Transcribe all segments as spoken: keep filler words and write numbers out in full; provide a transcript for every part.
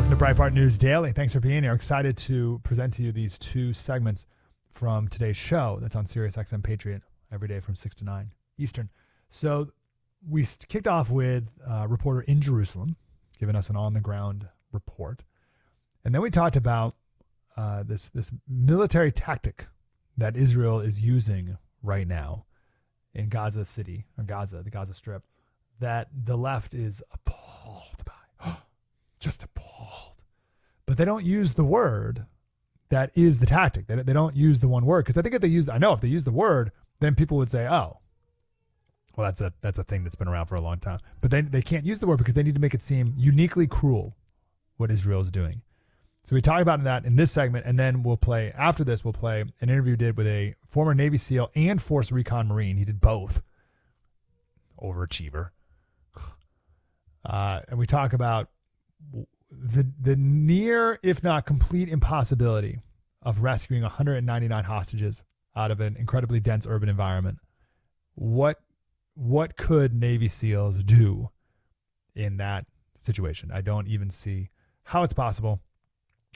Welcome to Breitbart News Daily. Thanks for being here. Excited to present to you these two segments from today's show that's on Sirius X M Patriot every day from six to nine Eastern. So we kicked off with a reporter in Jerusalem giving us an on-the-ground report. And then we talked about uh, this, this military tactic that Israel is using right now in Gaza City, or Gaza, the Gaza Strip, that the left is appalled by. Just appalled. But they don't use the word that is the tactic. They, they don't use the one word. Because I think if they use, I know if they use the word, then people would say, oh, well, that's a that's a thing that's been around for a long time. But then they can't use the word because they need to make it seem uniquely cruel what Israel is doing. So we talk about that in this segment, and then we'll play, after this, we'll play an interview we did with a former Navy SEAL and Force Recon Marine. He did both. Overachiever. Uh, and we talk about the the near, if not complete, impossibility of rescuing one hundred ninety-nine hostages out of an incredibly dense urban environment. What what could Navy SEALs do in that situation? I don't even see how it's possible.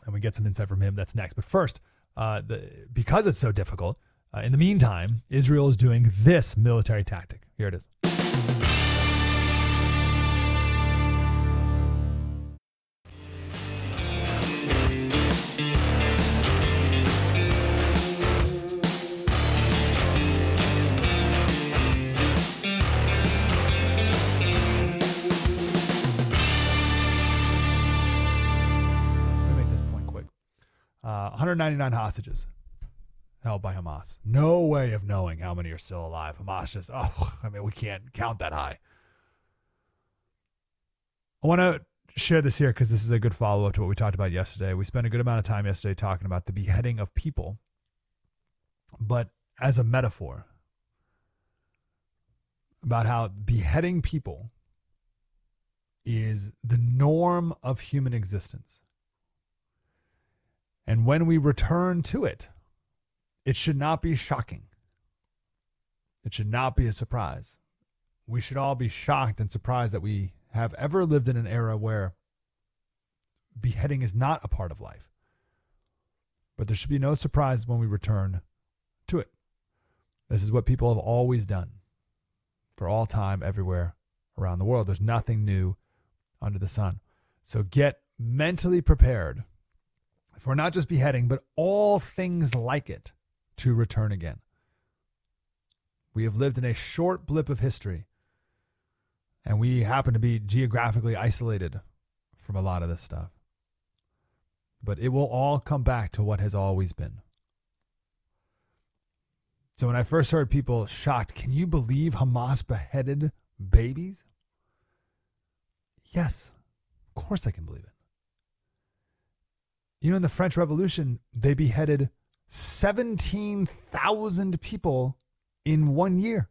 And we get some insight from him. That's next. But first, uh, the, because it's so difficult, uh, in the meantime, Israel is doing this military tactic. Here it is. one hundred ninety-nine hostages held by Hamas. No way of knowing how many are still alive. Hamas just, oh, I mean, we can't count that high. I want to share this here because this is a good follow-up to what we talked about yesterday. We spent a good amount of time yesterday talking about the beheading of people, but as a metaphor, about how beheading people is the norm of human existence. And when we return to it, it should not be shocking. It should not be a surprise. We should all be shocked and surprised that we have ever lived in an era where beheading is not a part of life. But there should be no surprise when we return to it. This is what people have always done for all time, everywhere around the world. There's nothing new under the sun. So get mentally prepared for not just beheading, but all things like it to return again. We have lived in a short blip of history, and we happen to be geographically isolated from a lot of this stuff. But it will all come back to what has always been. So when I first heard people shocked, can you believe Hamas beheaded babies? Yes, of course I can believe it. You know, in the French Revolution, they beheaded seventeen thousand people in one year.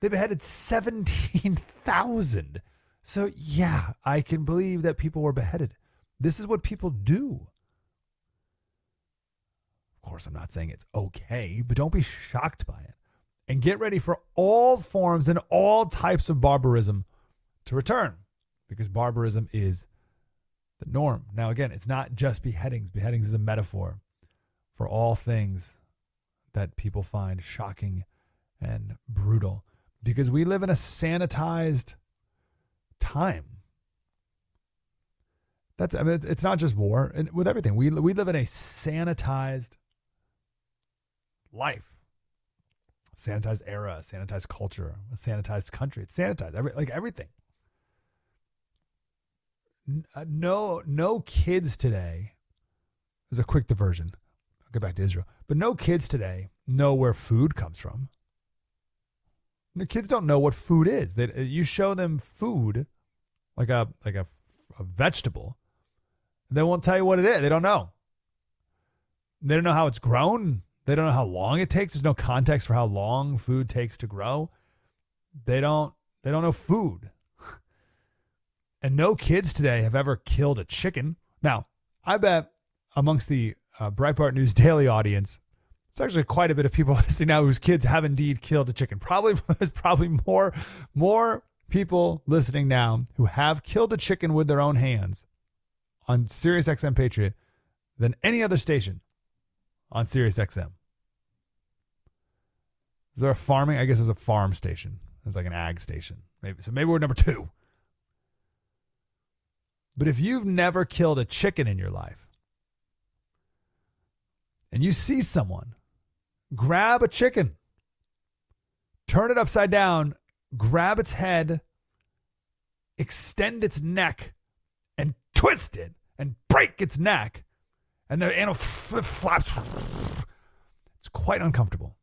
They beheaded seventeen thousand. So yeah, I can believe that people were beheaded. This is what people do. Of course, I'm not saying it's okay, but don't be shocked by it. And get ready for all forms and all types of barbarism to return, because barbarism is the norm. Now, again, it's not just beheadings. Beheadings is a metaphor for all things that people find shocking and brutal, because we live in a sanitized time. That's, I mean, it's not just war, and with everything. We, we live in a sanitized life, a sanitized era, a sanitized culture, a sanitized country. It's sanitized, every, like everything. No, no kids today. This is a quick diversion. I'll get back to Israel. But no kids today know where food comes from. The kids don't know what food is. That you show them food, like a like a, a vegetable, they won't tell you what it is. They don't know. They don't know how it's grown. They don't know how long it takes. There's no context for how long food takes to grow. They don't. They don't know food. And no kids today have ever killed a chicken. Now, I bet amongst the uh, Breitbart News Daily audience, it's actually quite a bit of people listening now whose kids have indeed killed a chicken. Probably there's probably more more people listening now who have killed a chicken with their own hands on Sirius X M Patriot than any other station on Sirius X M. Is there a farming? I guess there's a farm station. It's like an ag station. Maybe. So maybe we're number two. But if you've never killed a chicken in your life and you see someone grab a chicken, turn it upside down, grab its head, extend its neck, and twist it and break its neck, and the animal flaps, it's quite uncomfortable.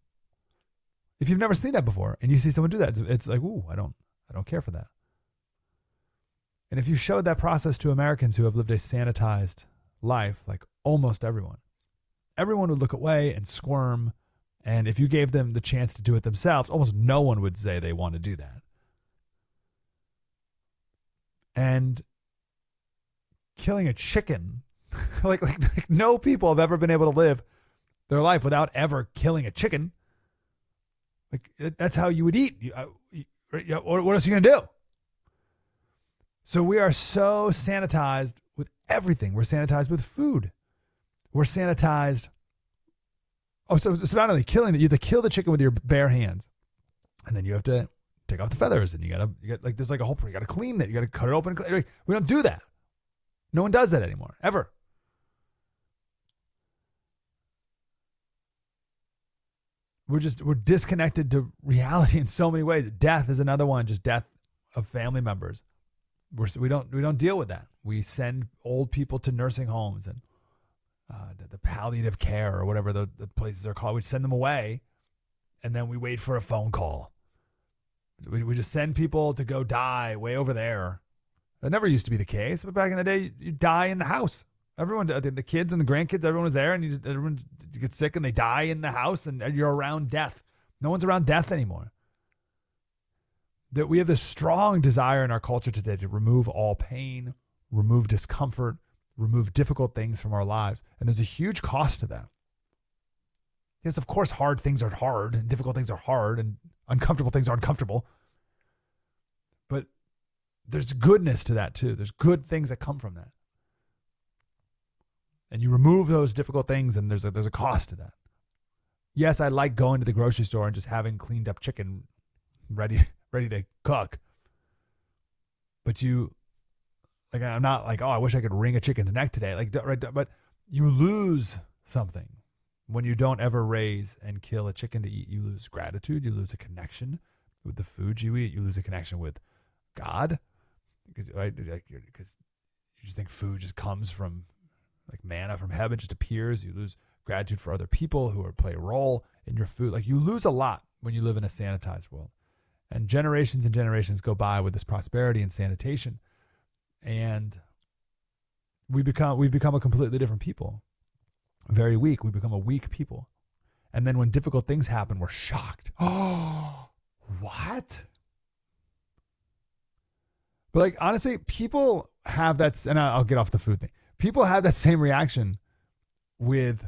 If you've never seen that before and you see someone do that, it's, it's like, ooh, I don't, I don't care for that. And if you showed that process to Americans who have lived a sanitized life, like almost everyone, everyone would look away and squirm. And if you gave them the chance to do it themselves, almost no one would say they want to do that. And killing a chicken, like, like, like no people have ever been able to live their life without ever killing a chicken. Like, that's how you would eat. You, you, you, what else are you going to do? So we are so sanitized with everything. We're sanitized with food. We're sanitized. Oh, so it's so not only killing it. You have to kill the chicken with your bare hands, and then you have to take off the feathers, and you gotta, you got like there's like a whole. You gotta clean that. You gotta cut it open. We don't do that. No one does that anymore, ever. We're just we're disconnected to reality in so many ways. Death is another one. Just death of family members. We're, we don't we don't deal with that. We send old people to nursing homes and uh, the, the palliative care or whatever the, the places are called. We send them away, and then we wait for a phone call. We we just send people to go die way over there. That never used to be the case, but back in the day, you, you die in the house. Everyone, the kids and the grandkids, everyone was there, and you just, everyone gets sick and they die in the house, and you're around death. No one's around death anymore. That we have this strong desire in our culture today to remove all pain, remove discomfort, remove difficult things from our lives. And there's a huge cost to that. Yes, of course, hard things are hard and difficult things are hard and uncomfortable things are uncomfortable. But there's goodness to that too. There's good things that come from that. And you remove those difficult things and there's a, there's a cost to that. Yes, I like going to the grocery store and just having cleaned up chicken ready ready to cook. But you, like, I'm not like, oh, I wish I could wring a chicken's neck today. Like, right, but you lose something when you don't ever raise and kill a chicken to eat. You lose gratitude. You lose a connection with the food you eat. You lose a connection with God. Because right, like you just think food just comes from, like, manna from heaven just appears. You lose gratitude for other people who are, play a role in your food. Like, you lose a lot when you live in a sanitized world. And generations and generations go by with this prosperity and sanitation, and we become we become a completely different people. Very weak. We become a weak people, and then when difficult things happen, we're shocked. Oh, what? But, like, honestly, people have that, and I'll get off the food thing. People have that same reaction with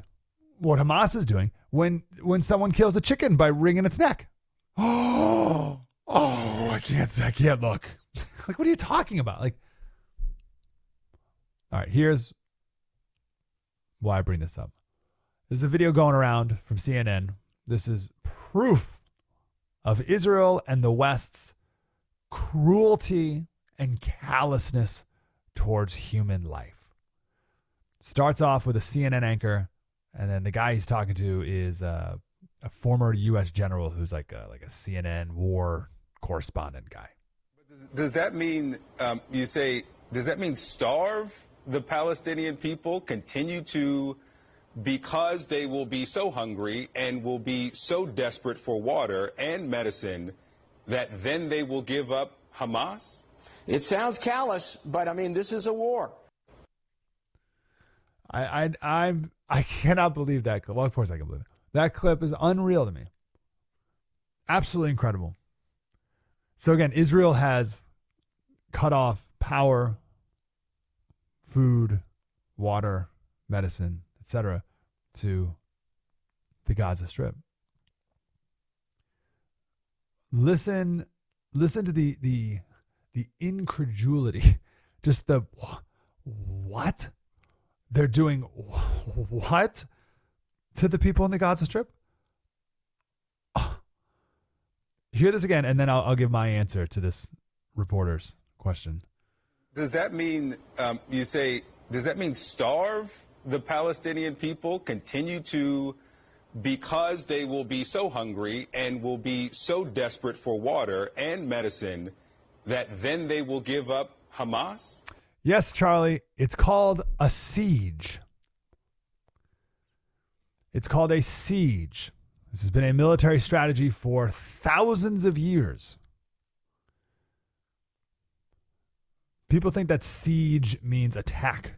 what Hamas is doing when when someone kills a chicken by wringing its neck. Oh. Oh, I can't, I can't look. Like, what are you talking about? Like, all right, here's why I bring this up. There's a video going around from C N N. This is proof of Israel and the West's cruelty and callousness towards human life. Starts off with a C N N anchor, and then the guy he's talking to is uh, a former U S general who's like a, like a C N N war correspondent guy. Does that mean, um, you say, does that mean starve the Palestinian people, continue to, because they will be so hungry and will be so desperate for water and medicine that then they will give up Hamas? It sounds callous, but I mean, this is a war. I I I'm, I cannot believe that clip. Well, of course I can believe it. That clip is unreal to me. Absolutely incredible. So again, Israel has cut off power, food, water, medicine, et cetera, to the Gaza Strip. Listen, listen to the the the incredulity, just the what? They're doing what to the people in the Gaza Strip? Oh. Hear this again, and then I'll, I'll give my answer to this reporter's question. Does that mean, um, you say, does that mean starve the Palestinian people, continue to, because they will be so hungry and will be so desperate for water and medicine that then they will give up Hamas? Yes, Charlie, it's called a siege. It's called a siege. This has been a military strategy for thousands of years. People think that siege means attack.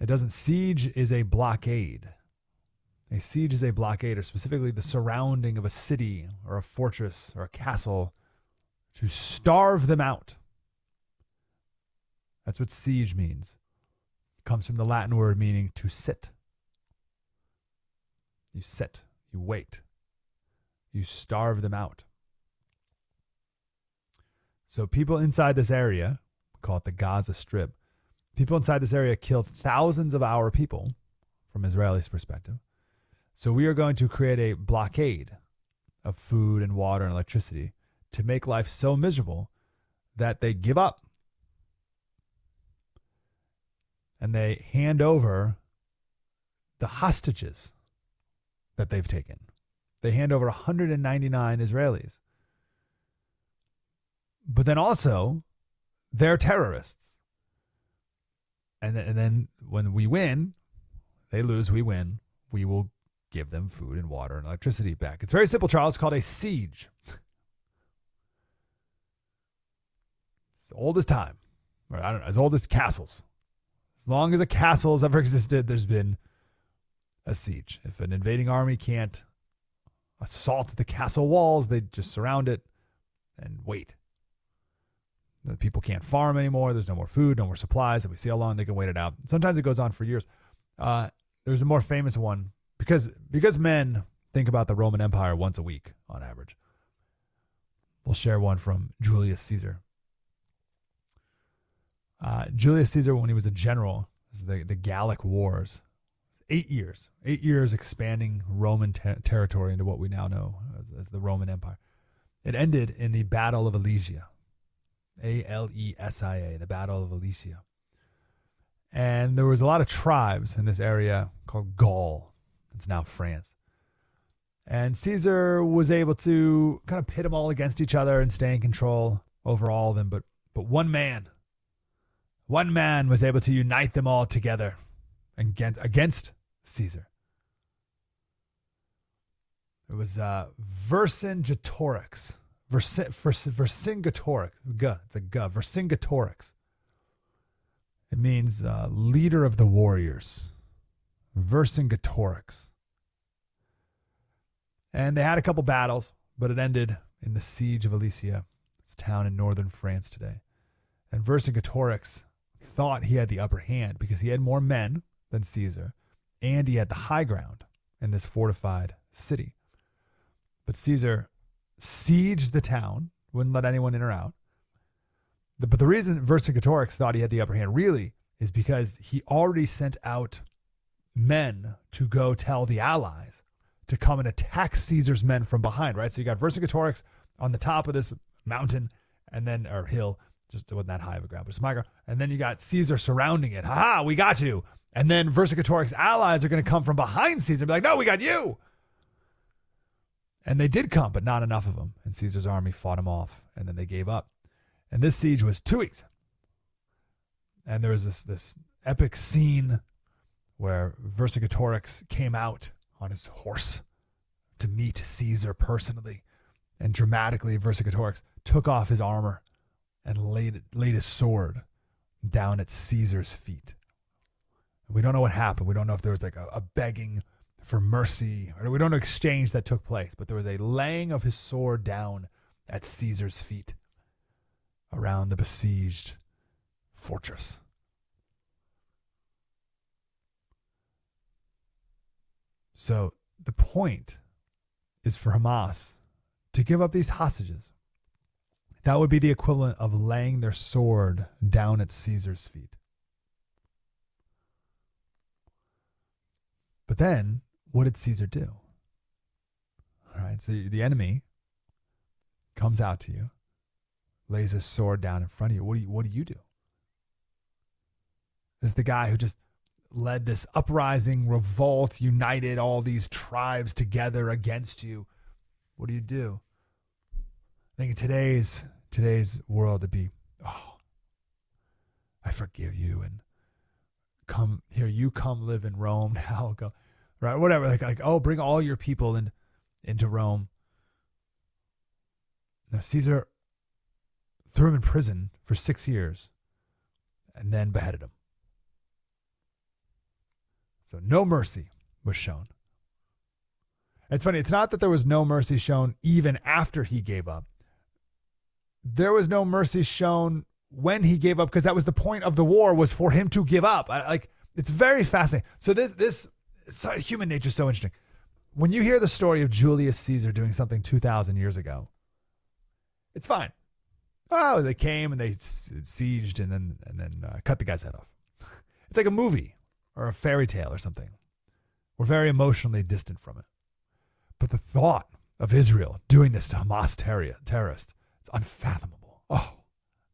It doesn't. Siege is a blockade. A siege is a blockade, or specifically the surrounding of a city or a fortress or a castle to starve them out. That's what siege means. It comes from the Latin word meaning to sit. You sit, you wait, you starve them out. So people inside this area, we call it the Gaza Strip, people inside this area killed thousands of our people from Israelis' perspective. So we are going to create a blockade of food and water and electricity to make life so miserable that they give up and they hand over the hostages that they've taken. They hand over one hundred ninety-nine Israelis. But then also, they're terrorists. And then, and then when we win, they lose, we win, we will give them food and water and electricity back. It's very simple, Charles. It's called a siege. It's old as time. Or I don't know, as old as castles. As long as a castle has ever existed, there's been a siege. If an invading army can't assault the castle walls, they just surround it and wait. The people can't farm anymore. There's no more food, no more supplies, and we see how long they can wait it out. Sometimes it goes on for years. Uh, there's a more famous one. Because because men think about the Roman Empire once a week on average. We'll share one from Julius Caesar. Uh, Julius Caesar, when he was a general, was the, the Gallic Wars. Eight years. Eight years expanding Roman ter- territory into what we now know as, as the Roman Empire. It ended in the Battle of Alesia. A L E S I A, the Battle of Alesia. And there was a lot of tribes in this area called Gaul. It's now France. And Caesar was able to kind of pit them all against each other and stay in control over all of them. But but one man, one man was able to unite them all together against, against Caesar. It was uh, Vercingetorix. Versi, vers, Vercingetorix. G, it's a G. Vercingetorix. It means uh, leader of the warriors. Vercingetorix. And they had a couple battles, but it ended in the siege of Alesia. It's a town in northern France today. And Vercingetorix thought he had the upper hand because he had more men than Caesar, and he had the high ground in this fortified city. But Caesar sieged the town, wouldn't let anyone in or out. But the reason Vercingetorix thought he had the upper hand really is because he already sent out men to go tell the allies to come and attack Caesar's men from behind, right? So you got Vercingetorix on the top of this mountain and then, or hill, just wasn't that high of a ground, but it's my ground. And then you got Caesar surrounding it. Ha ha, we got you. And then Vercingetorix's allies are going to come from behind Caesar and be like, no, we got you. And they did come, but not enough of them. And Caesar's army fought them off and then they gave up. And this siege was two weeks. And there was this, this epic scene where Vercingetorix came out on his horse to meet Caesar personally. And dramatically, Vercingetorix took off his armor and laid, laid his sword down at Caesar's feet. We don't know what happened. We don't know if there was like a, a begging for mercy, or we don't know exchange that took place, but there was a laying of his sword down at Caesar's feet around the besieged fortress. So the point is for Hamas to give up these hostages. That would be the equivalent of laying their sword down at Caesar's feet. But then what did Caesar do? All right, so the enemy comes out to you, lays his sword down in front of you. What do you, what do you do? This is the guy who just led this uprising, revolt, united all these tribes together against you. What do you do? I think in today's, today's world, it'd be, oh, I forgive you and come here. You come live in Rome now. Go, right? Whatever. Like, like, oh, bring all your people in, into Rome. Now, Caesar threw him in prison for six years and then beheaded him. So no mercy was shown. It's funny. It's not that there was no mercy shown even after he gave up. There was no mercy shown when he gave up, because that was the point of the war, was for him to give up. I, like, it's very fascinating. So this, this sorry, human nature is so interesting. When you hear the story of Julius Caesar doing something two thousand years ago, it's fine. Oh, they came and they sieged and then, and then uh, cut the guy's head off. It's like a movie or a fairy tale or something. We're very emotionally distant from it. But the thought of Israel doing this to Hamas terrorists, it's unfathomable. Oh,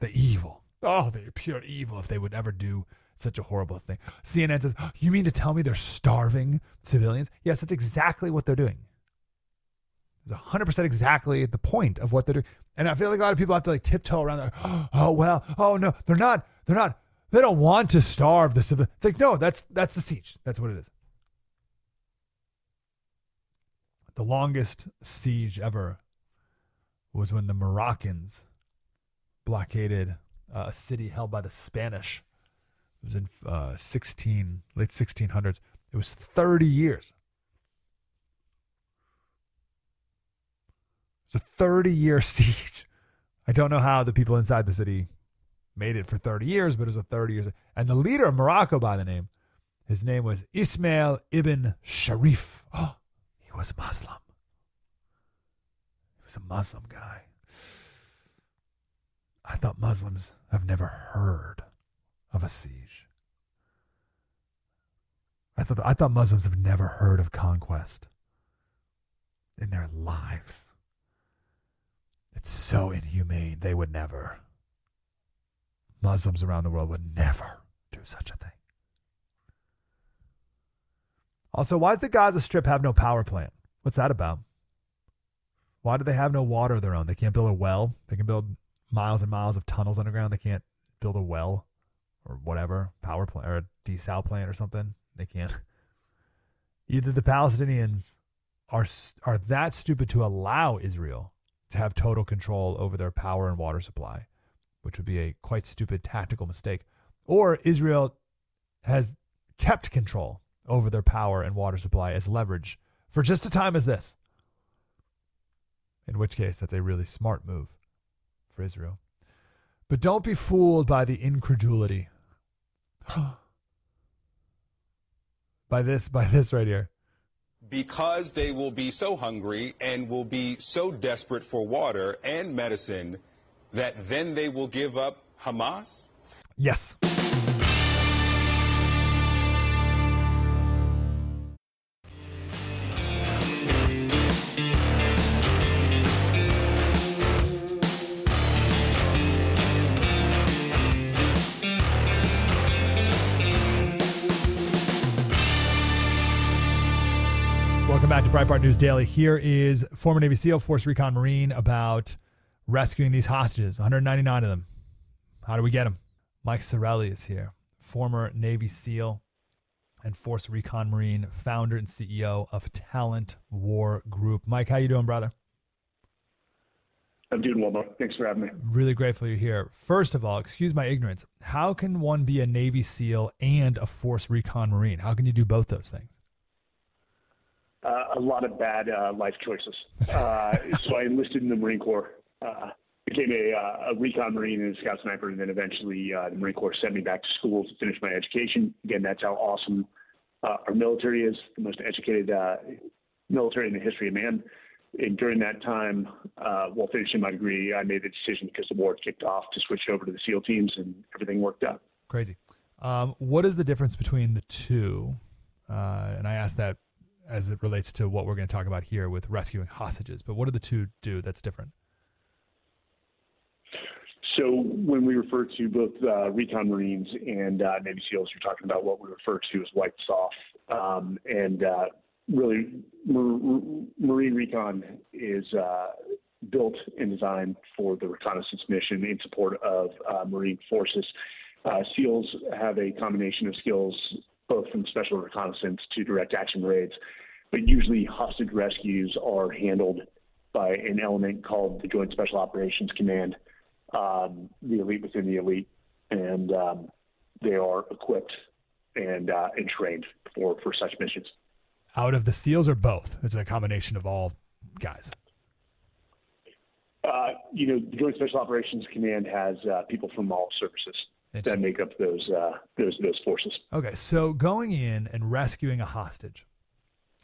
the evil. Oh, the pure evil, if they would ever do such a horrible thing. C N N says, you mean to tell me they're starving civilians? Yes, that's exactly what they're doing. It's one hundred percent exactly the point of what they're doing. And I feel like a lot of people have to like tiptoe around that. Oh, well, oh, no, they're not. They're not. They don't want to starve the civilians. It's like, no, that's that's the siege. That's what it is. The longest siege ever was when the Moroccans blockaded uh, a city held by the Spanish. It was in uh, sixteen late sixteen hundreds. It was thirty years. It's a thirty-year siege. I don't know how the people inside the city made it for thirty years, but it was a thirty years. And the leader of Morocco, by the name, his name was Ismail ibn Sharif. Oh, he was Muslim. He was a Muslim guy. I thought Muslims have never heard of a siege. I thought I thought Muslims have never heard of conquest in their lives. It's so inhumane. They would never. Muslims around the world would never do such a thing. Also, why does the Gaza Strip have no power plant? What's that about? Why do they have no water of their own? They can't build a well. They can build miles and miles of tunnels underground. They can't build a well or whatever, power plant or a desal plant or something. They can't. Either the Palestinians are are that stupid to allow Israel to have total control over their power and water supply, which would be a quite stupid tactical mistake, or Israel has kept control over their power and water supply as leverage for just a time as this, in which case that's a really smart move for Israel. But don't be fooled by the incredulity. by this, by this right here. Because they will be so hungry and will be so desperate for water and medicine that then they will give up Hamas? Yes. Welcome back to Breitbart News Daily. Here is former Navy SEAL, Force Recon Marine, about rescuing these hostages, one hundred ninety-nine of them. How do we get them? Mike Sarraille is here, former Navy SEAL and Force Recon Marine, founder and C E O of Talent War Group. Mike, how you doing, brother? I'm doing well, bro. Thanks for having me. Really grateful you're here. First of all, excuse my ignorance. How can one be a Navy SEAL and a Force Recon Marine? How can you do both those things? Uh, a lot of bad uh, life choices. Uh, so I enlisted in the Marine Corps, uh, became a, uh, a recon Marine and a scout sniper, and then eventually uh, the Marine Corps sent me back to school to finish my education. Again, that's how awesome uh, our military is, the most educated uh, military in the history of man. And during that time, uh, while finishing my degree, I made the decision because the war kicked off to switch over to the SEAL teams, and everything worked out. Crazy. Um, what is the difference between the two? Uh, and I asked that as it relates to what we're going to talk about here with rescuing hostages. But what do the two do that's different? So when we refer to both uh, recon Marines and uh, Navy SEALs, you're talking about what we refer to as wipes off. Um, and uh, really, Marine recon is uh, built and designed for the reconnaissance mission in support of uh, Marine forces. Uh, SEALs have a combination of skills, both from special reconnaissance to direct action raids, but usually hostage rescues are handled by an element called the Joint Special Operations Command, um, the elite within the elite, and um, they are equipped and uh, and trained for, for such missions. Out of the SEALs or both? It's a combination of all guys. Uh, you know, the Joint Special Operations Command has uh, people from all services that make up those uh, those those forces. Okay, so going in and rescuing a hostage,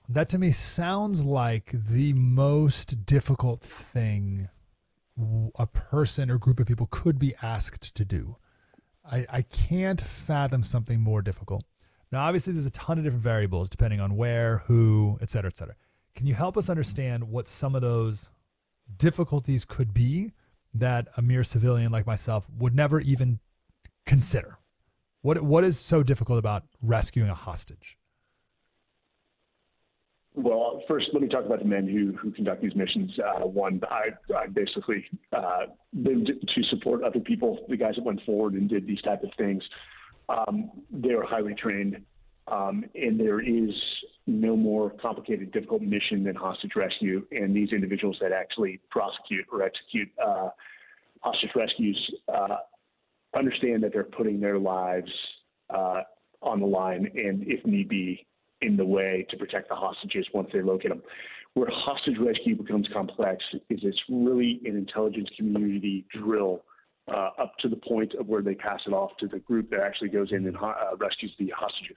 that to me sounds like the most difficult thing a person or group of people could be asked to do. I, I can't fathom something more difficult. Now, obviously, there's a ton of different variables depending on where, who, et cetera, et cetera. Can you help us understand what some of those difficulties could be that a mere civilian like myself would never even consider? What what is so difficult about rescuing a hostage? Well, first, let me talk about the men who who conduct these missions. Uh, one, I, I basically uh, been to support other people, the guys that went forward and did these type of things. Um, they are highly trained, um, and there is no more complicated, difficult mission than hostage rescue. And these individuals that actually prosecute or execute uh, hostage rescues uh, understand that they're putting their lives uh, on the line and, if need be, in the way to protect the hostages once they locate them. Where hostage rescue becomes complex is it's really an intelligence community drill uh, up to the point of where they pass it off to the group that actually goes in and ho- uh, rescues the hostages.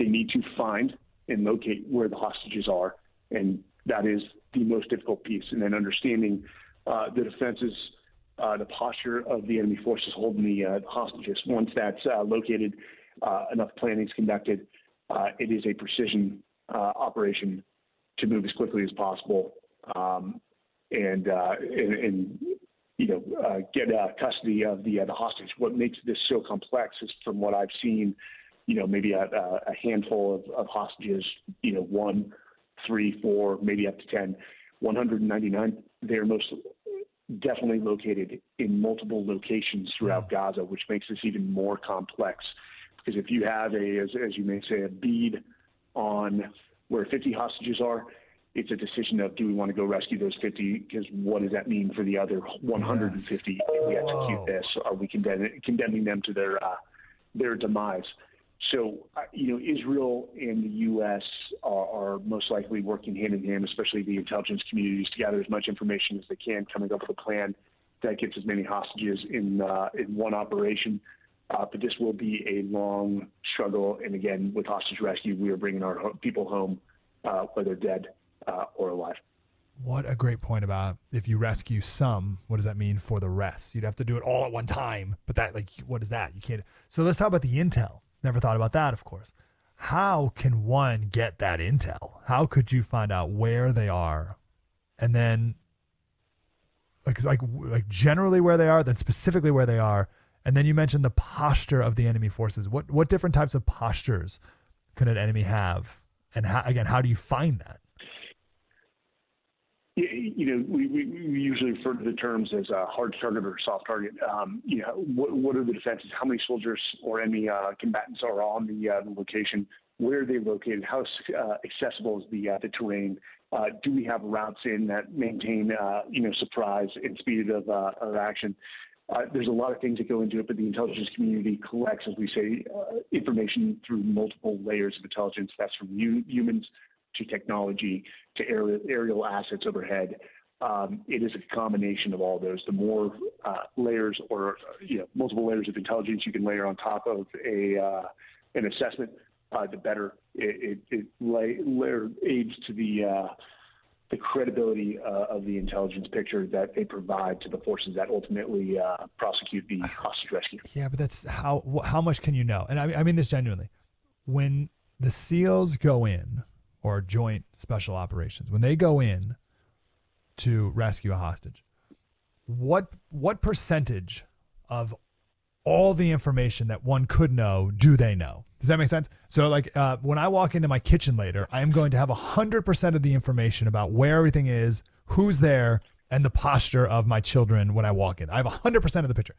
They need to find and locate where the hostages are, and that is the most difficult piece. And then understanding uh, the defenses, Uh, the posture of the enemy forces holding the uh, hostages. Once that's uh, located, uh, enough planning is conducted. Uh, it is a precision uh, operation to move as quickly as possible um, and, uh, and and you know uh, get uh, custody of the uh, the hostage. What makes this so complex is, from what I've seen, you know, maybe a, a handful of, of hostages, you know, one, three, four, maybe up to ten, one hundred ninety-nine. They're most definitely located in multiple locations throughout Gaza, which makes this even more complex. Because if you have a, as, as you may say, a bead on where fifty hostages are, it's a decision of, do we want to go rescue those fifty? Because what does that mean for the other one hundred fifty? Yes. If we execute this, are we condemn- condemning them to their uh, their demise? So, uh, you know, Israel and the U S are, are most likely working hand in hand, especially the intelligence communities, to gather as much information as they can, coming up with a plan that gets as many hostages in uh, in one operation. Uh, but this will be a long struggle. And again, with hostage rescue, we are bringing our ho- people home, uh, whether dead uh, or alive. What a great point about, if you rescue some, what does that mean for the rest? You'd have to do it all at one time. But that, like, what is that? You can't. So let's talk about the intel. Never thought about that, of course. How can one get that intel? How could you find out where they are? And then, like, like, like generally where they are, then specifically where they are. And then you mentioned the posture of the enemy forces. What, what different types of postures can an enemy have? And how, again, how do you find that? You know, we, we usually refer to the terms as a hard target or soft target. Um, you know, what, what are the defenses? How many soldiers or enemy uh, combatants are on the uh, location? Where are they located? How uh, accessible is the uh, the terrain? Uh, do we have routes in that maintain, uh, you know, surprise and speed of, uh, of action? Uh, there's a lot of things that go into it, but the intelligence community collects, as we say, uh, information through multiple layers of intelligence. That's from u- humans to technology, to aerial, aerial assets overhead. Um, it is a combination of all those. The more uh, layers or you know, multiple layers of intelligence you can layer on top of a uh, an assessment, uh, the better it, it, it lay, layer aids to the uh, the credibility uh, of the intelligence picture that they provide to the forces that ultimately uh, prosecute the hostage rescue. Yeah, but that's how how much can you know? And I, I mean this genuinely. When the SEALs go in, or Joint Special Operations, when they go in to rescue a hostage, what what percentage of all the information that one could know do they know? Does that make sense? So like uh, when I walk into my kitchen later, I am going to have one hundred percent of the information about where everything is, who's there, and the posture of my children when I walk in. I have one hundred percent of the picture.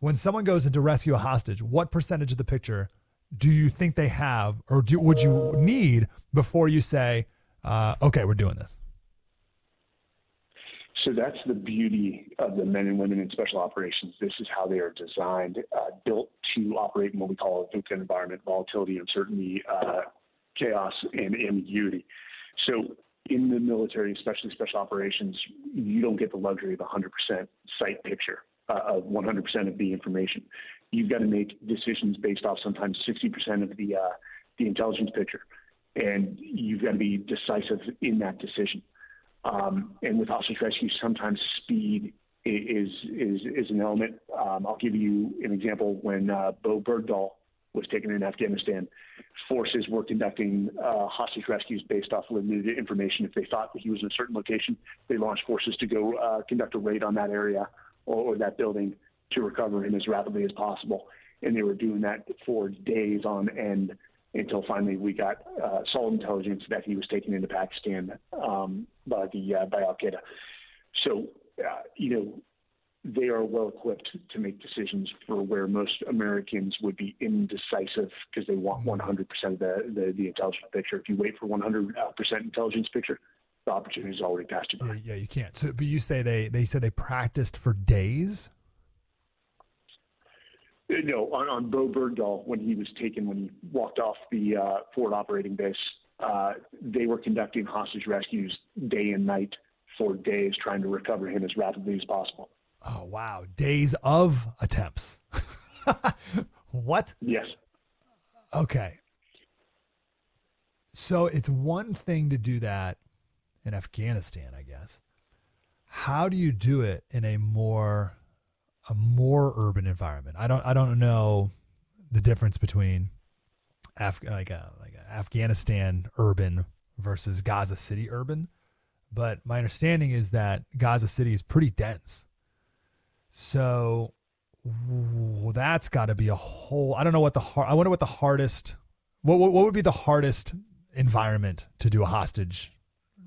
When someone goes in to rescue a hostage, what percentage of the picture do you think they have, or do would you need before you say, uh, okay, we're doing this? So that's the beauty of the men and women in special operations. This is how they are designed, uh, built to operate in what we call a V U C A environment: volatility, uncertainty, uh, chaos, and ambiguity. So in the military, especially special operations, you don't get the luxury of one hundred percent sight picture, uh, of one hundred percent of the information. You've got to make decisions based off sometimes sixty percent of the, uh, the intelligence picture, and you've got to be decisive in that decision. Um, and with hostage rescue, sometimes speed is is, is an element. Um, I'll give you an example. When uh, Beau Bergdahl was taken in Afghanistan, forces were conducting uh, hostage rescues based off limited information. If they thought that he was in a certain location, they launched forces to go uh, conduct a raid on that area or, or that building to recover him as rapidly as possible. And they were doing that for days on end until finally we got uh, solid intelligence that he was taken into Pakistan um, by the uh, by Al Qaeda. So, uh, you know, they are well equipped to make decisions for where most Americans would be indecisive because they want one hundred percent of the, the, the intelligence picture. If you wait for one hundred percent intelligence picture, the opportunity is already passed you by. Yeah, yeah, you can't. So, but you say they they said they practiced for days. No, on, on Beau Bergdahl, when he was taken, when he walked off the uh, forward operating base, uh, they were conducting hostage rescues day and night for days, trying to recover him as rapidly as possible. Oh, wow. Days of attempts. What? Yes. Okay. So it's one thing to do that in Afghanistan, I guess. How do you do it in a more... a more urban environment? I don't, I don't know the difference between Af- like a, like a Afghanistan urban versus Gaza City urban, but my understanding is that Gaza City is pretty dense. So well, that's gotta be a whole, I don't know what the hard, I wonder what the hardest, what, what, what would be the hardest environment to do a hostage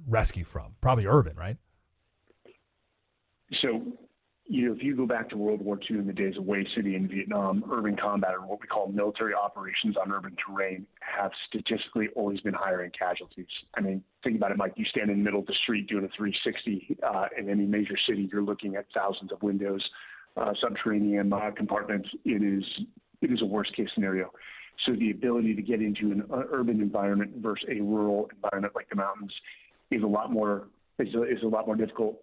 rescue from? Probably urban, right? So, you know, if you go back to World War Two and the days of Way City in Vietnam, urban combat, or what we call military operations on urban terrain, have statistically always been higher in casualties. I mean, think about it, Mike. You stand in the middle of the street doing a three sixty uh, in any major city, you're looking at thousands of windows, uh, subterranean uh, compartments. It is it is a worst-case scenario. So the ability to get into an urban environment versus a rural environment like the mountains is a lot more is a, is a lot more difficult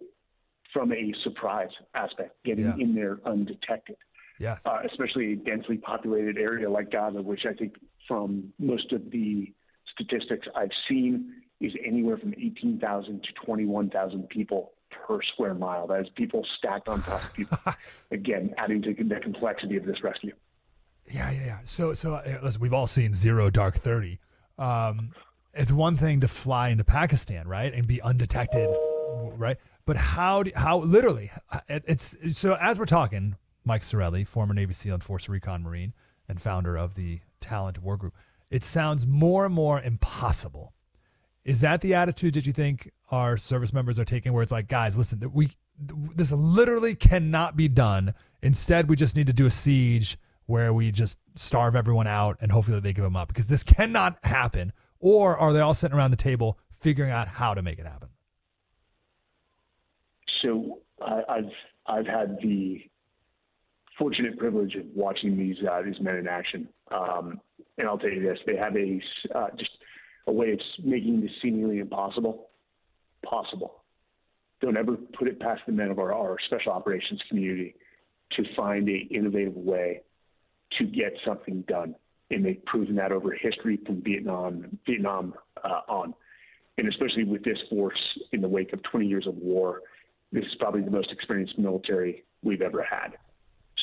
from a surprise aspect, getting yeah. in there undetected, yes. uh, especially a densely populated area like Gaza, which I think from most of the statistics I've seen is anywhere from eighteen thousand to twenty-one thousand people per square mile. That is people stacked on top of people, again, adding to the complexity of this rescue. Yeah, yeah, yeah. So, so listen, we've all seen Zero Dark Thirty. Um, it's one thing to fly into Pakistan, right, and be undetected, right? But how, do, how literally, it's, so as we're talking, Mike Sarraille, former Navy SEAL and Force Recon Marine and founder of the Talent War Group, it sounds more and more impossible. Is that the attitude that you think our service members are taking, where it's like, guys, listen, we this literally cannot be done. Instead, we just need to do a siege where we just starve everyone out and hopefully they give them up, because this cannot happen? Or are they all sitting around the table figuring out how to make it happen? So uh, I've I've had the fortunate privilege of watching these uh, these men in action, um, and I'll tell you this: they have a uh, just a way of making the seemingly impossible possible. Don't ever put it past the men of our, our special operations community to find an innovative way to get something done, and they've proven that over history from Vietnam Vietnam uh, on, and especially with this force in the wake of twenty years of war. This is probably the most experienced military we've ever had.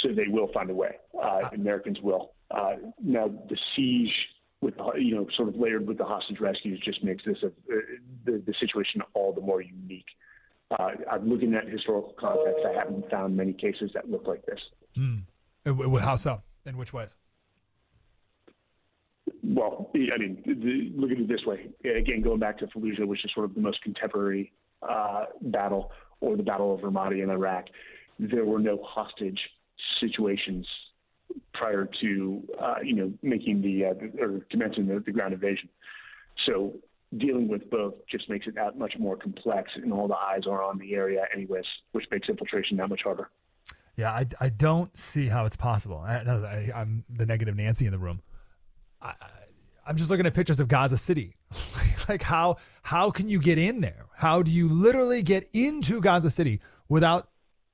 So they will find a way. Uh, Americans will. Uh, now, the siege with, you know, sort of layered with the hostage rescues just makes this a, uh, the, the situation all the more unique. Uh, I'm looking at historical context. I haven't found many cases that look like this. Mm. How so? In which ways? Well, I mean, the, look at it this way. Again, going back to Fallujah, which is sort of the most contemporary uh, battle, or the Battle of Ramadi in Iraq, there were no hostage situations prior to, uh, you know, making the, uh, the or commencing the, the ground invasion. So dealing with both just makes it that much more complex, and all the eyes are on the area anyways, which makes infiltration that much harder. Yeah, I, I don't see how it's possible. I, I, I'm the negative Nancy in the room. I, I'm just looking at pictures of Gaza City. Like, how how can you get in there? How do you literally get into Gaza City without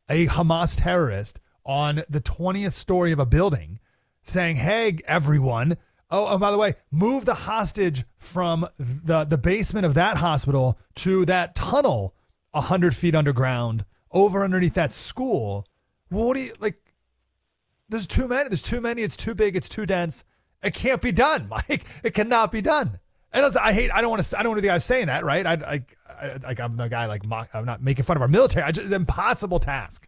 a Hamas terrorist on the twentieth story of a building saying, hey, everyone, oh, and by the way, move the hostage from the, the basement of that hospital to that tunnel one hundred feet underground over underneath that school. Well, what do you, like, there's too many, there's too many, it's too big, it's too dense. It can't be done, Mike. It cannot be done. And I hate, I don't want to, I don't want to be the guy saying that, right? I, I, I, I'm the guy, like, mock, I'm not making fun of our military. I just, it's an impossible task.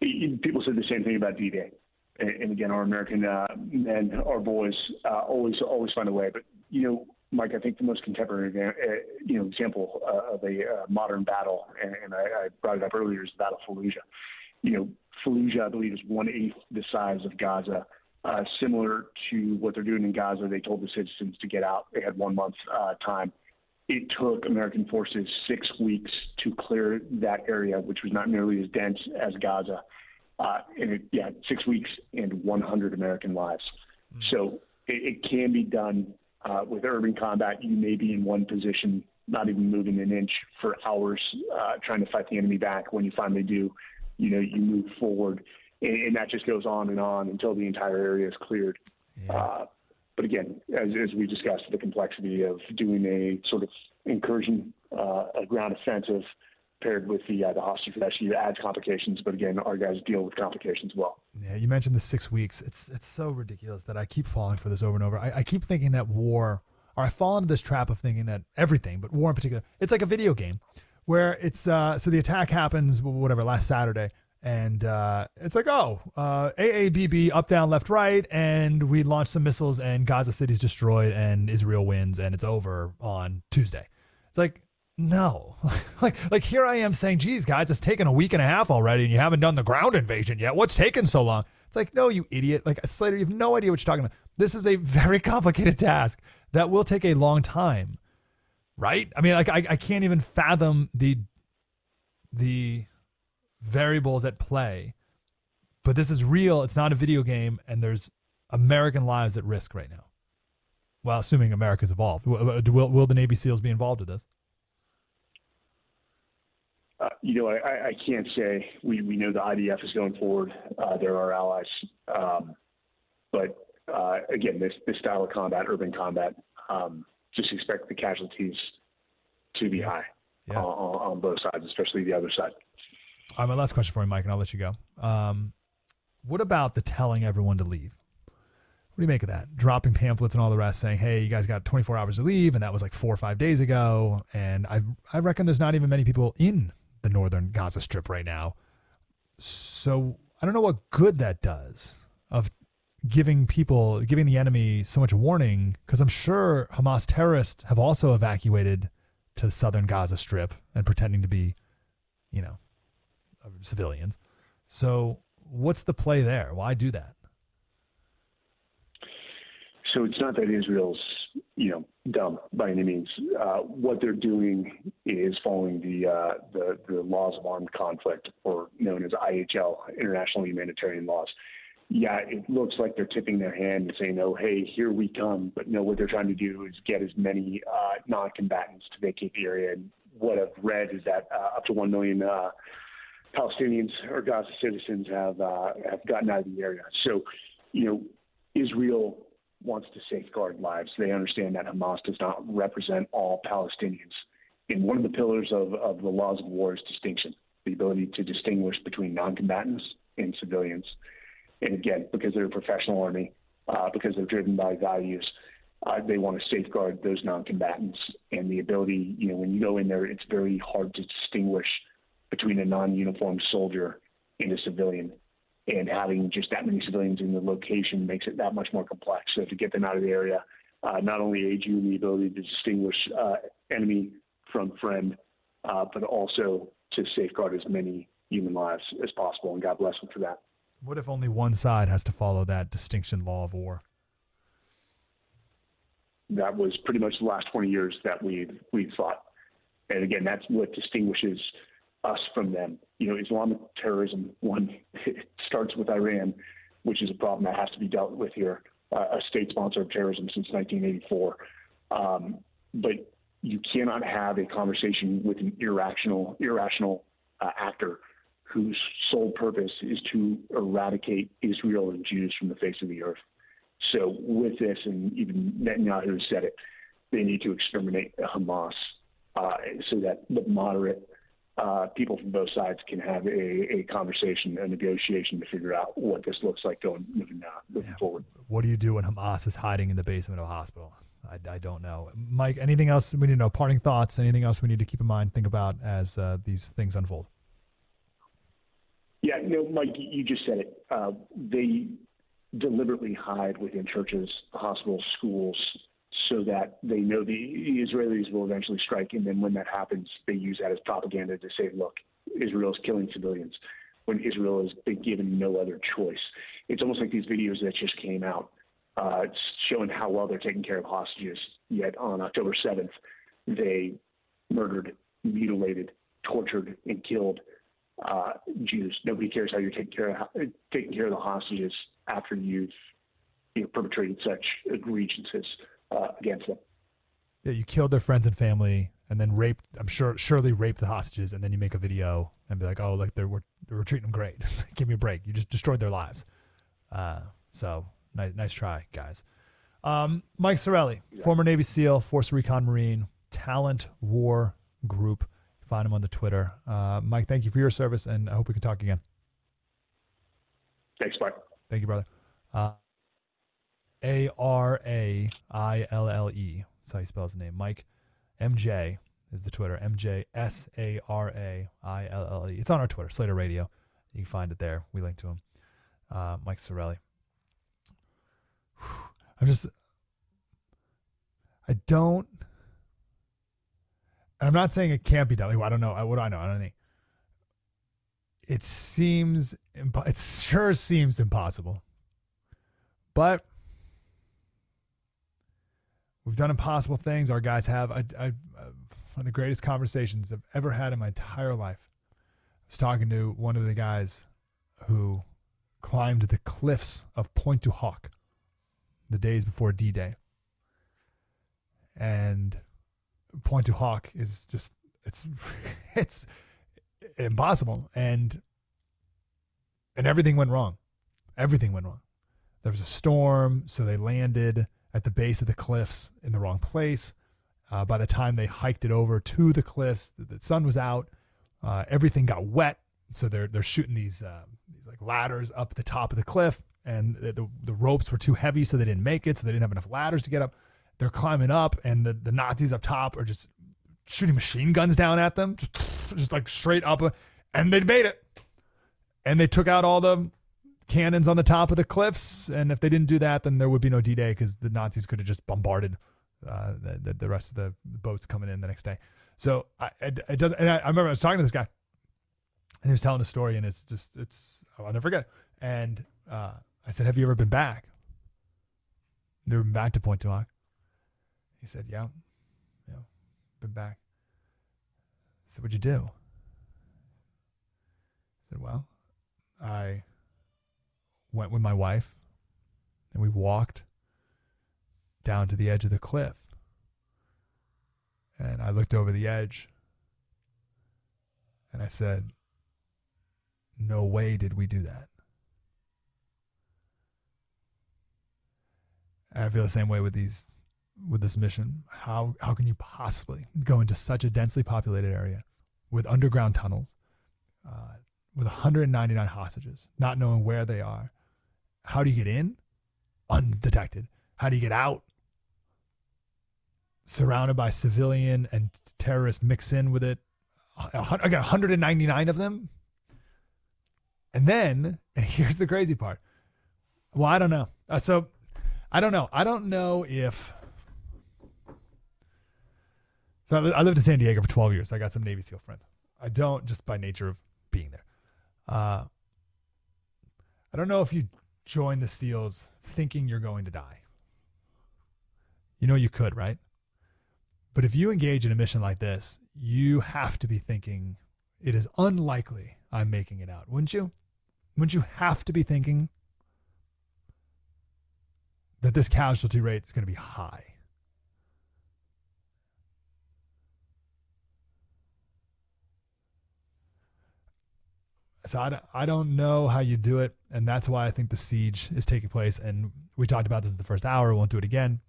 People said the same thing about D-Day. And, and again, our American uh, men, our boys, uh, always, always find a way. But, you know, Mike, I think the most contemporary, uh, you know, example uh, of a uh, modern battle, and, and I, I brought it up earlier, is the Battle of Fallujah. You know, Fallujah, I believe, is one-eighth the size of Gaza. Uh, similar to what they're doing in Gaza, they told the citizens to get out. They had one month's uh, time. It took American forces six weeks to clear that area, which was not nearly as dense as Gaza. Uh, and it, yeah, six weeks and one hundred American lives. Mm-hmm. So it, it can be done uh, with urban combat. You may be in one position, not even moving an inch for hours, uh, trying to fight the enemy back. When you finally do, you know, you move forward, and, and that just goes on and on until the entire area is cleared. Yeah. Uh, but again, as, as we discussed, the complexity of doing a sort of incursion, uh, a ground offensive paired with the, uh, the hostage rescue adds complications. But again, our guys deal with complications well. Yeah. You mentioned the six weeks. It's, it's so ridiculous that I keep falling for this over and over. I, I keep thinking that war, or I fall into this trap of thinking that everything, but war in particular, it's like a video game. Where it's, uh, so the attack happens, whatever, last Saturday, and uh, it's like, oh, uh, A A B B, up, down, left, right, and we launch some missiles, and Gaza City's destroyed, and Israel wins, and it's over on Tuesday. It's like, no. like, like here I am saying, geez, guys, it's taken a week and a half already, and you haven't done the ground invasion yet. What's taken so long? It's like, no, you idiot. Like, Slater, you have no idea what you're talking about. This is a very complicated task that will take a long time. Right? I mean, like, I, I can't even fathom the the variables at play, but this is real. It's not a video game, and there's American lives at risk right now. Well, assuming America's involved. Will, will the Navy SEALs be involved in this? Uh, you know, I, I can't say. We, we know the I D F is going forward. Uh, they're our allies. Um, but, uh, again, this, this style of combat, urban combat, um, just expect the casualties to be yes. high yes. On, on both sides, especially the other side. All right, my last question for you, Mike, and I'll let you go. Um, what about the telling everyone to leave? What do you make of that? Dropping pamphlets and all the rest saying, hey, you guys got twenty-four hours to leave, and that was like four or five days ago, and I I reckon there's not even many people in the northern Gaza Strip right now. So I don't know what good that does of giving people, giving the enemy so much warning, because I'm sure Hamas terrorists have also evacuated to the southern Gaza Strip and pretending to be, you know, civilians. So what's the play there? Why do that? So it's not that Israel's, you know, dumb by any means. Uh, what they're doing is following the, uh, the, the laws of armed conflict, or known as I H L, international humanitarian laws. Yeah, it looks like they're tipping their hand and saying, oh, hey, here we come. But no, what they're trying to do is get as many uh, non-combatants to vacate the area. And what I've read is that uh, up to one million uh, Palestinians or Gaza citizens have uh, have gotten out of the area. So, you know, Israel wants to safeguard lives. They understand that Hamas does not represent all Palestinians. And one of the pillars of, of the laws of war is distinction, the ability to distinguish between non-combatants and civilians. And again, because they're a professional army, uh, because they're driven by values, uh, they want to safeguard those non-combatants and the ability, you know, when you go in there, it's very hard to distinguish between a non-uniformed soldier and a civilian. And having just that many civilians in the location makes it that much more complex. So to get them out of the area, uh, not only aids you in the ability to distinguish uh, enemy from friend, uh, but also to safeguard as many human lives as possible. And God bless them for that. What if only one side has to follow that distinction law of war? That was pretty much the last twenty years that we've, we've fought. And again, that's what distinguishes us from them. You know, Islamic terrorism, one, it starts with Iran, which is a problem that has to be dealt with here, uh, a state sponsor of terrorism since nineteen eighty-four. Um, but you cannot have a conversation with an irrational, irrational uh, actor whose sole purpose is to eradicate Israel and Jews from the face of the earth. So with this, and even Netanyahu said it, they need to exterminate Hamas uh, so that the moderate uh, people from both sides can have a, a conversation, a negotiation to figure out what this looks like going moving, uh, moving yeah. forward. What do you do when Hamas is hiding in the basement of a hospital? I, I don't know. Mike, anything else we need to know? Parting thoughts, anything else we need to keep in mind, think about as uh, these things unfold? Yeah, you know, Mike, you just said it. Uh, they deliberately hide within churches, hospitals, schools, so that they know the Israelis will eventually strike. And then when that happens, they use that as propaganda to say, look, Israel is killing civilians, when Israel is been given no other choice. It's almost like these videos that just came out uh, showing how well they're taking care of hostages. Yet on October seventh, they murdered, mutilated, tortured, and killed Uh, Jews. Nobody cares how you're taking care of uh, taking care of the hostages after you've you know, perpetrated such egregiousness uh, against them. Yeah, you killed their friends and family, and then raped. I'm sure, surely raped the hostages, and then you make a video and be like, "Oh, like they're we're, we're treating them great. Give me a break. You just destroyed their lives." Uh, so nice, nice try, guys. Um, Mike Sarraille, yeah. former Navy SEAL, Force Recon Marine, Talent War Group. Find him on the Twitter. Uh, Mike, thank you for your service, and I hope we can talk again. Thanks, Mike. Thank you, brother. Uh, A R A I L L E. That's how he spells the name. Mike M J is the Twitter. M J S A R A I L L E. It's on our Twitter, Slater Radio. You can find it there. We link to him. Uh, Mike Sarraille. I'm just... I don't... I'm not saying it can't be done. Like, well, I don't know. I, what do I know? I don't think. It seems, impo- it sure seems impossible. But we've done impossible things. Our guys have. I, I, one of the greatest conversations I've ever had in my entire life. I was talking to one of the guys who climbed the cliffs of Pointe du Hoc the days before D-Day. And... Pointe du Hoc is just it's it's impossible, and and everything went wrong. Everything went wrong. There was a storm, so they landed at the base of the cliffs in the wrong place. Uh, by the time they hiked it over to the cliffs, the, the sun was out. Uh, everything got wet, so they're they're shooting these uh, these like ladders up the top of the cliff, and the, the the ropes were too heavy, so they didn't make it. So they didn't have enough ladders to get up. They're climbing up, and the, the Nazis up top are just shooting machine guns down at them, just, just like straight up, and they made it. And they took out all the cannons on the top of the cliffs, and if they didn't do that, then there would be no D-Day because the Nazis could have just bombarded uh, the, the rest of the boats coming in the next day. So I, it, it doesn't. And I, I remember I was talking to this guy, and he was telling a story, and it's just, it's I'll never forget it. And uh, I said, have you ever been back? Never been back to Pointe du Hoc. He said, yeah, yeah, been back. I said, what'd you do? I said, well, I went with my wife and we walked down to the edge of the cliff. And I looked over the edge and I said, no way did we do that. And I feel the same way with these with this mission. How how can you possibly go into such a densely populated area with underground tunnels, uh, with one hundred ninety-nine hostages, not knowing where they are, How do you get in? Undetected. How do you get out? Surrounded by civilian and terrorist mix in with it. I got one hundred ninety-nine of them. And then, and here's the crazy part. Well, I don't know. Uh, so I don't know. I don't know if. So I lived in San Diego for twelve years. So I got some Navy SEAL friends. I don't, just by nature of being there. Uh, I don't know if you join the SEALs thinking you're going to die. You know you could, right? But if you engage in a mission like this, you have to be thinking, it is unlikely I'm making it out. Wouldn't you? Wouldn't you have to be thinking that this casualty rate is going to be high? So I don't, I don't know how you do it, and that's why I think the siege is taking place. And we talked about this in the first hour. We won't do it again.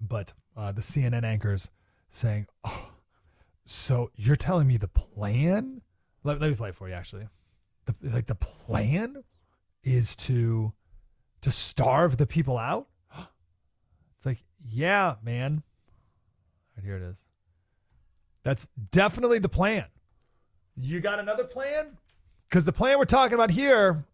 But uh, the C N N anchors saying, oh, so you're telling me the plan? Let, let me play it for you, actually. The, like the plan is to to starve the people out? It's like, yeah, man. Right, here it is. That's definitely the plan. You got another plan? Because the plan we're talking about here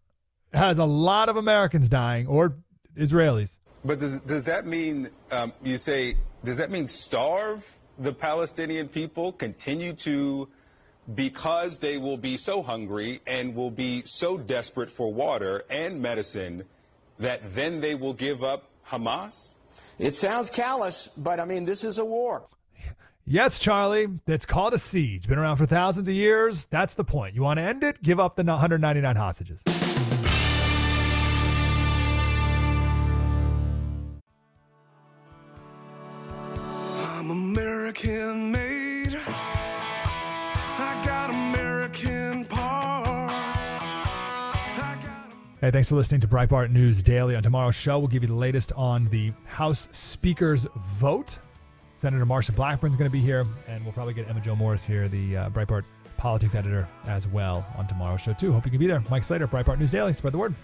has a lot of Americans dying, or Israelis. But does, does that mean, um, you say, does that mean starve the Palestinian people, continue to, because they will be so hungry and will be so desperate for water and medicine that then they will give up Hamas? It sounds callous, but I mean, this is a war. Yes, Charlie, that's called a siege. Been around for thousands of years. That's the point. You want to end it? Give up the one hundred ninety-nine hostages. I'm American made. I got American parts. I got American. Hey, thanks for listening to Breitbart News Daily. On tomorrow's show, we'll give you the latest on the House Speaker's vote. Senator Marsha Blackburn is going to be here, and we'll probably get Emma Jo Morris here, the uh, Breitbart politics editor, as well on tomorrow's show, too. Hope you can be there. Mike Slater, Breitbart News Daily. Spread the word.